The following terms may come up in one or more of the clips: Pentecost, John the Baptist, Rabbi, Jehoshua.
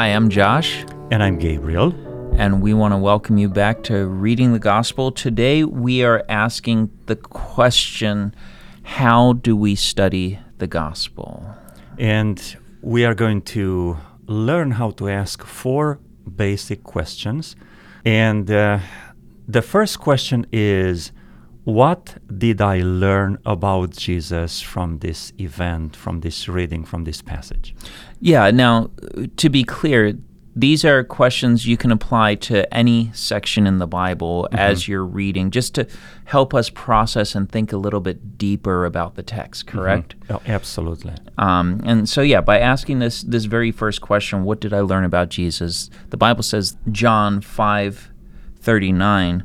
Hi, I'm Josh. And I'm Gabriel. And we want to welcome you back to Reading the Gospel. Today we are asking the question, how do we study the Gospel? And we are going to learn how to ask four basic questions. And the first question is, what did I learn about Jesus from this event, from this reading, from this passage? Yeah, now, to be clear, these are questions you can apply to any section in the Bible as you're reading, just to help us process and think a little bit deeper about the text, correct? Mm-hmm. Oh, absolutely. And so, yeah, by asking this very first question, what did I learn about Jesus? The Bible says, John 5:39,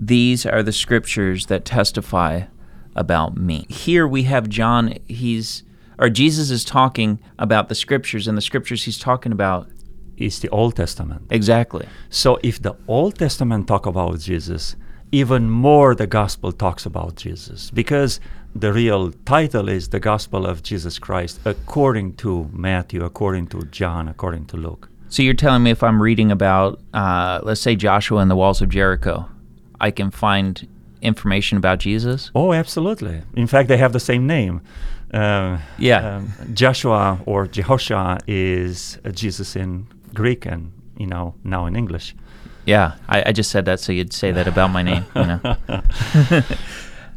these are the scriptures that testify about me. Here we have John, Jesus is talking about the scriptures, and the scriptures he's talking about is the Old Testament. Exactly. So if the Old Testament talk about Jesus, even more the gospel talks about Jesus, because the real title is the Gospel of Jesus Christ according to Matthew, according to John, according to Luke. So you're telling me if I'm reading about, let's say, Joshua and the walls of Jericho, I can find information about Jesus? Oh, absolutely. In fact, they have the same name. Joshua or Jehoshua is Jesus in Greek and, now in English. Yeah, I just said that so you'd say that about my name.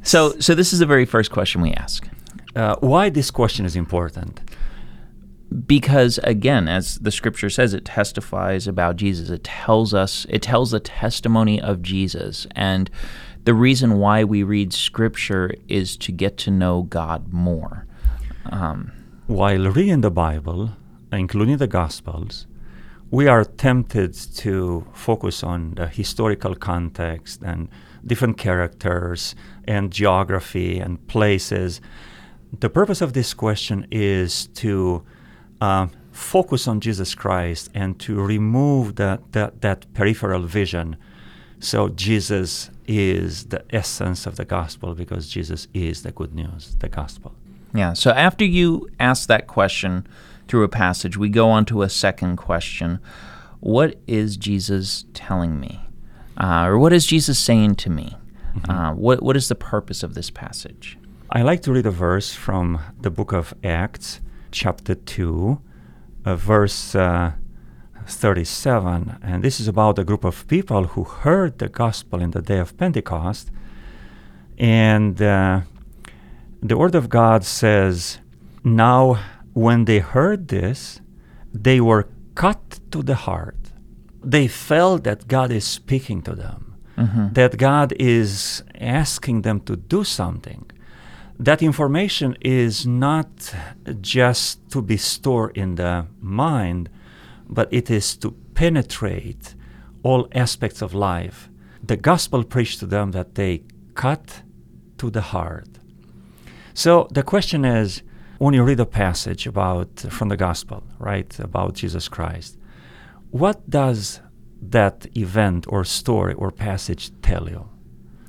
So this is the very first question we ask. Why this question is important? Because, again, as the Scripture says, it testifies about Jesus. It tells the testimony of Jesus. And the reason why we read Scripture is to get to know God more. While reading the Bible, including the Gospels, we are tempted to focus on the historical context and different characters and geography and places. The purpose of this question is to focus on Jesus Christ and to remove that peripheral vision. So Jesus is the essence of the gospel because Jesus is the good news, the gospel. Yeah, so after you ask that question through a passage, we go on to a second question. What is Jesus telling me? Or what is Jesus saying to me? Mm-hmm. What is the purpose of this passage? I like to read a verse from the book of Acts, chapter 2, verse 37, and this is about a group of people who heard the gospel in the day of Pentecost, and the Word of God says, now when they heard this, they were cut to the heart. They felt that God is speaking to them, that God is asking them to do something. That information is not just to be stored in the mind, but it is to penetrate all aspects of life. The gospel preached to them that they cut to the heart. So the question is, when you read a passage from the gospel, right, about Jesus Christ, what does that event or story or passage tell you?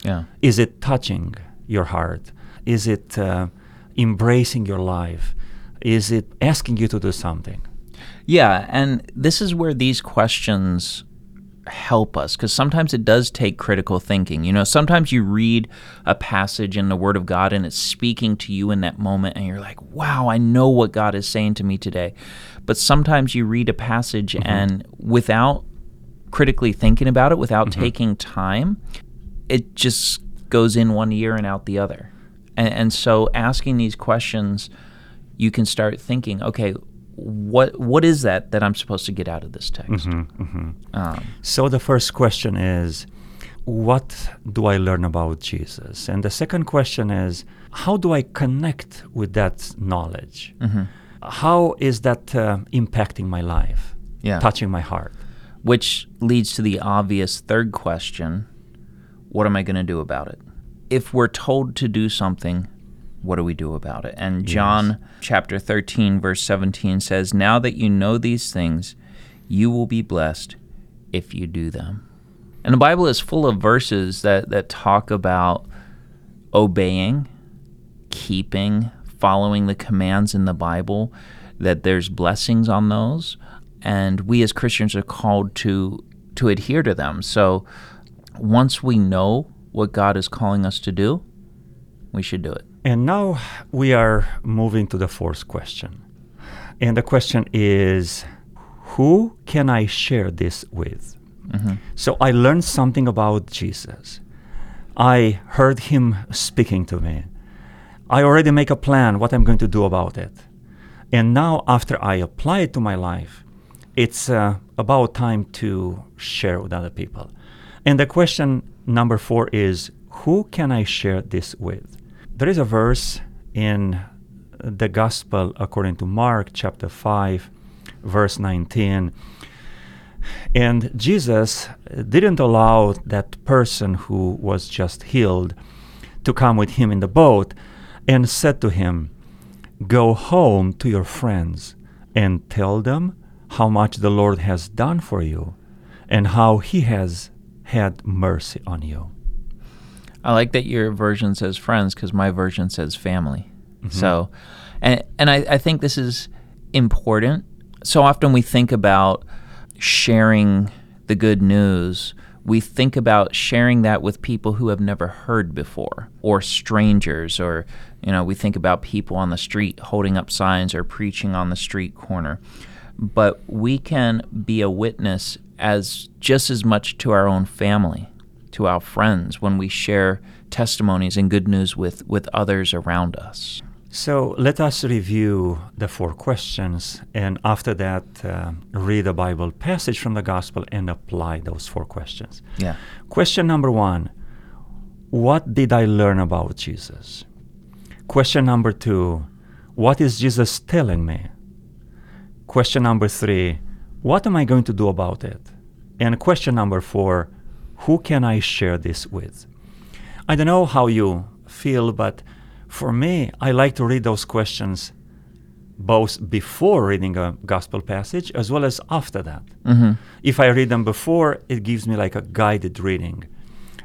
Yeah. Is it touching your heart? Is it embracing your life? Is it asking you to do something? Yeah, and this is where these questions help us, because sometimes it does take critical thinking. Sometimes you read a passage in the Word of God and it's speaking to you in that moment, and you're like, wow, I know what God is saying to me today. But sometimes you read a passage and without critically thinking about it, without taking time, it just goes in one ear and out the other. And so asking these questions, you can start thinking, okay, what is that I'm supposed to get out of this text? So the first question is, what do I learn about Jesus? And the second question is, how do I connect with that knowledge? How is that impacting my life, touching my heart? Which leads to the obvious third question, what am I going to do about it? If we're told to do something, what do we do about it? And John chapter 13, verse 17 says, now that you know these things, you will be blessed if you do them. And the Bible is full of verses that talk about obeying, keeping, following the commands in the Bible, that there's blessings on those. and we as Christians are called to adhere to them. So once we know what God is calling us to do, we should do it. And now we are moving to the fourth question. And the question is, who can I share this with? Mm-hmm. So I learned something about Jesus. I heard him speaking to me. I already make a plan what I'm going to do about it. And now after I apply it to my life, it's about time to share with other people. And the question number four is, who can I share this with? There is a verse in the Gospel according to Mark chapter 5, verse 19. And Jesus didn't allow that person who was just healed to come with him in the boat and said to him, "Go home to your friends and tell them how much the Lord has done for you and how he has had mercy on you." I like that your version says friends, because my version says family. Mm-hmm. So, and I think this is important. So often we think about sharing the good news, we think about sharing that with people who have never heard before, or strangers, or, you know, we think about people on the street holding up signs or preaching on the street corner. But we can be a witness as just as much to our own family, to our friends, when we share testimonies and good news with others around us. So let us review the four questions, and after that, read a Bible passage from the Gospel and apply those four questions. Yeah. Question number one, what did I learn about Jesus? Question number two, what is Jesus telling me? Question number three, what am I going to do about it? And question number four, who can I share this with? I don't know how you feel, but for me, I like to read those questions both before reading a gospel passage as well as after that. Mm-hmm. If I read them before, it gives me like a guided reading,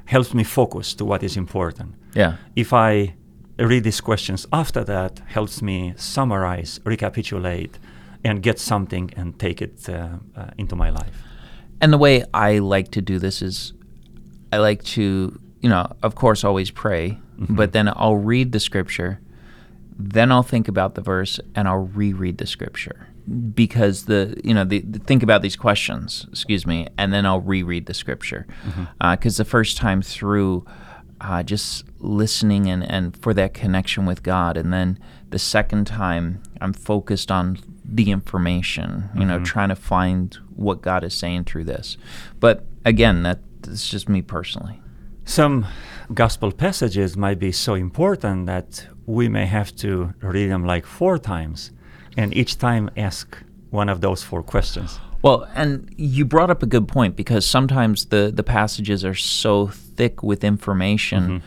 helps me focus to what is important. Yeah. If I read these questions after that, helps me summarize, recapitulate, and get something and take it into my life. And the way I like to do this is I like to, you know, of course, always pray. Mm-hmm. But then I'll read the scripture, then I'll think about the verse, and I'll reread the scripture. Because think about these questions, and then I'll reread the scripture. Because the first time through, just listening and for that connection with God. And then the second time, I'm focused on the information, trying to find what God is saying through this. But again, that's just me personally. Some gospel passages might be so important that we may have to read them like four times, and each time ask one of those four questions. Well, and you brought up a good point, because sometimes the passages are so thick with information,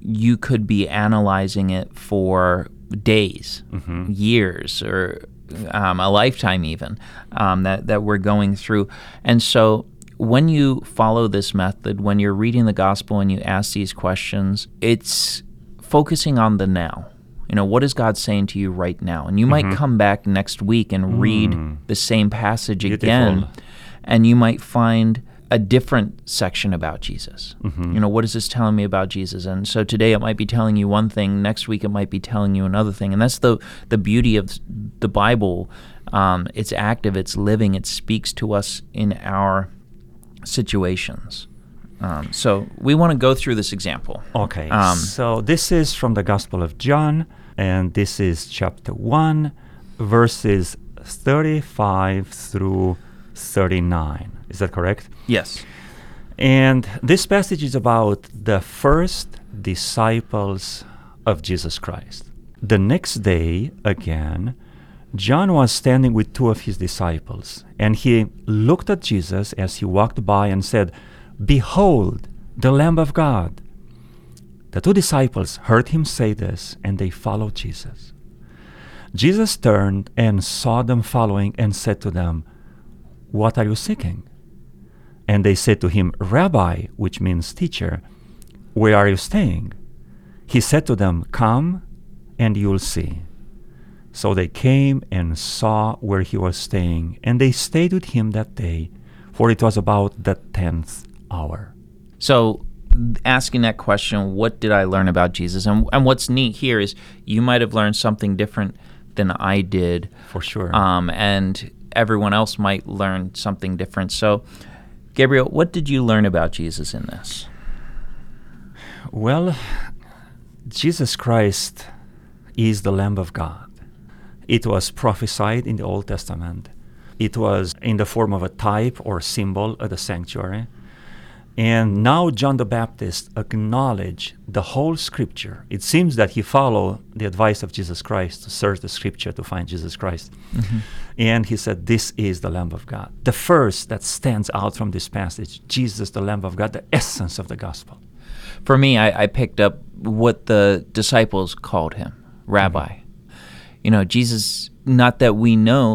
you could be analyzing it for days, years, or a lifetime even, that we're going through. And so when you follow this method, when you're reading the gospel and you ask these questions, it's focusing on the now. You know, what is God saying to you right now? And you might come back next week and read the same passage again, and you might find a different section about Jesus. You know, what is this telling me about Jesus? And so today it might be telling you one thing, next week it might be telling you another thing. And that's the beauty of the Bible. It's active, it's living, it speaks to us in our situations. So we want to go through this example. Okay, so this is from the Gospel of John, and this is chapter 1, verses 35 through 39. Is that correct? Yes. And this passage is about the first disciples of Jesus Christ. The next day, again, John was standing with two of his disciples, and he looked at Jesus as he walked by and said, "Behold, the Lamb of God." The two disciples heard him say this, and they followed Jesus. Jesus turned and saw them following and said to them, "What are you seeking?" And they said to him, "Rabbi," which means teacher, "where are you staying?" He said to them, "Come, and you'll see." So they came and saw where he was staying, and they stayed with him that day, for it was about the 10th hour. So asking that question, what did I learn about Jesus? And what's neat here is you might have learned something different than I did. For sure. And everyone else might learn something different. So, Gabriel, what did you learn about Jesus in this? Well, Jesus Christ is the Lamb of God. It was prophesied in the Old Testament. It was in the form of a type or symbol at the sanctuary. And now John the Baptist acknowledged the whole Scripture. It seems that he followed the advice of Jesus Christ to search the Scripture to find Jesus Christ. Mm-hmm. And he said, this is the Lamb of God. The first that stands out from this passage, Jesus, the Lamb of God, the essence of the gospel. For me, I picked up what the disciples called him, Rabbi. Mm-hmm. You know, Jesus, not that we know,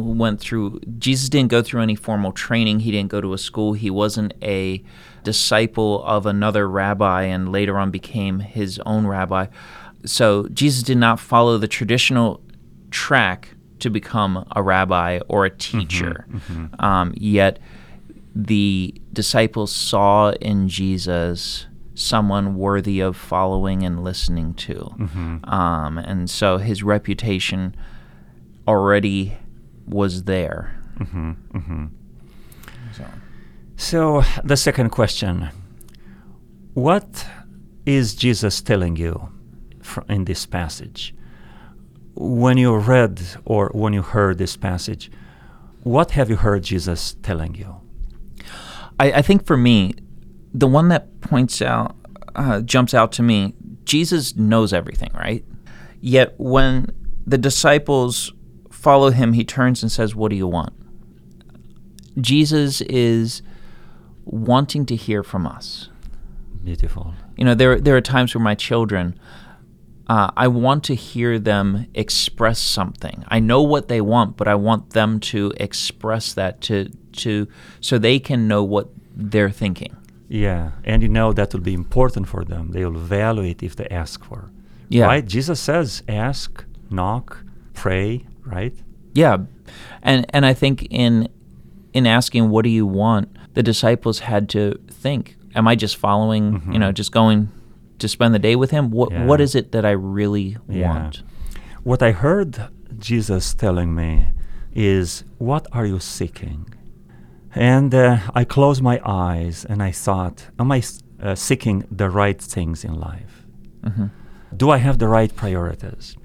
Jesus didn't go through any formal training. He didn't go to a school. He wasn't a disciple of another rabbi and later on became his own rabbi. So Jesus did not follow the traditional track to become a rabbi or a teacher. Mm-hmm, mm-hmm. Yet the disciples saw in Jesus someone worthy of following and listening to. Mm-hmm. And so his reputation already was there. Mm-hmm, mm-hmm. So the second question, what is Jesus telling you in this passage? When you read or when you heard this passage, what have you heard Jesus telling you? I think for me, the one that jumps out to me, Jesus knows everything, right? Yet when the disciples follow him, he turns and says, what do you want? Jesus is wanting to hear from us. Beautiful. You know, there are times where my children, I want to hear them express something. I know what they want, but I want them to express that to so they can know what they're thinking. Yeah, and you know that will be important for them. They will value it if they ask for. Yeah. Right? Jesus says, ask, knock, pray, right? Yeah, and I think in asking, what do you want, the disciples had to think, am I just following, mm-hmm. Just going to spend the day with him? What is it that I really want? What I heard Jesus telling me is, what are you seeking? And I closed my eyes and I thought, am I seeking the right things in life? Mm-hmm. Do I have the right priorities?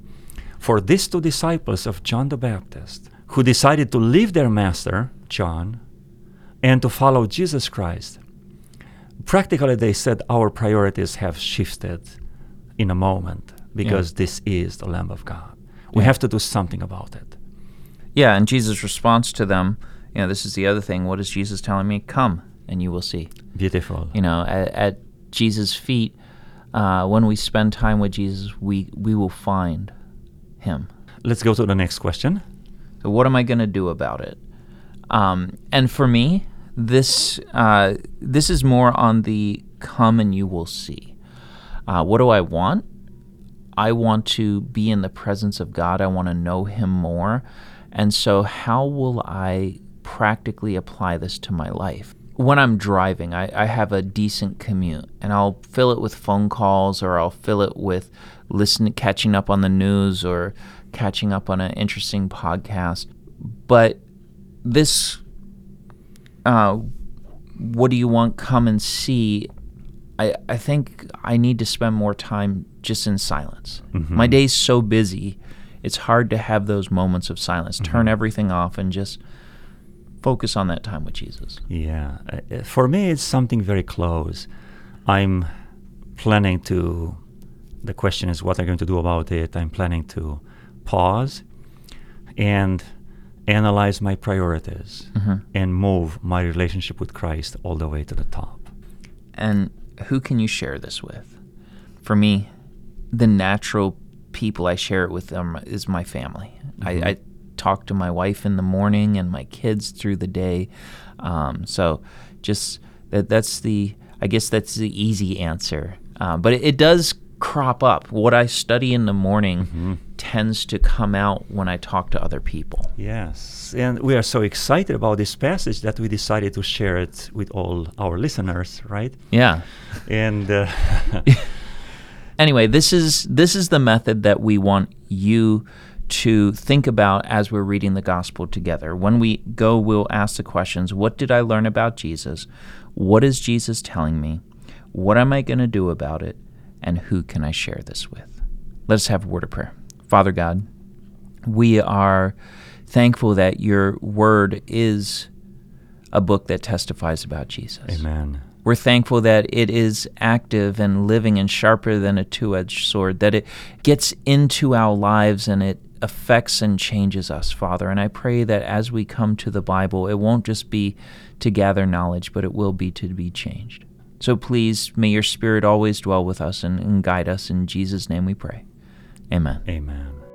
For these two disciples of John the Baptist, who decided to leave their master, John, and to follow Jesus Christ, practically they said our priorities have shifted in a moment because this is the Lamb of God. We have to do something about it. Yeah, and Jesus' response to them, this is the other thing. What is Jesus telling me? Come, and you will see. Beautiful. At Jesus' feet, when we spend time with Jesus, we will find him. Let's go to the next question. So what am I going to do about it? And for me, this is more on the come and you will see. What do I want? I want to be in the presence of God. I want to know him more. And so how will I practically apply this to my life? When I'm driving, I have a decent commute, and I'll fill it with phone calls, or I'll fill it with catching up on the news, or catching up on an interesting podcast. But this, what do you want? Come and see. I think I need to spend more time just in silence. Mm-hmm. My day's so busy, it's hard to have those moments of silence. Mm-hmm. Turn everything off and just focus on that time with Jesus. Yeah. For me, it's something very close. I'm planning to, the question is what I'm going to do about it. I'm planning to pause and analyze my priorities and move my relationship with Christ all the way to the top. And who can you share this with? For me, the natural people I share it with them is my family. Mm-hmm. I talk to my wife in the morning and my kids through the day. So just that's the easy answer. But it does crop up. What I study in the morning tends to come out when I talk to other people. Yes, and we are so excited about this passage that we decided to share it with all our listeners, right? Yeah. And anyway, this is the method that we want you to think about as we're reading the gospel together. When we go, we'll ask the questions, what did I learn about Jesus? What is Jesus telling me? What am I going to do about it? And who can I share this with? Let us have a word of prayer. Father God, we are thankful that your word is a book that testifies about Jesus. Amen. We're thankful that it is active and living and sharper than a two-edged sword, that it gets into our lives and it affects and changes us, Father. And I pray that as we come to the Bible, it won't just be to gather knowledge, but it will be to be changed. So please, may your Spirit always dwell with us and guide us. In Jesus' name we pray. Amen. Amen.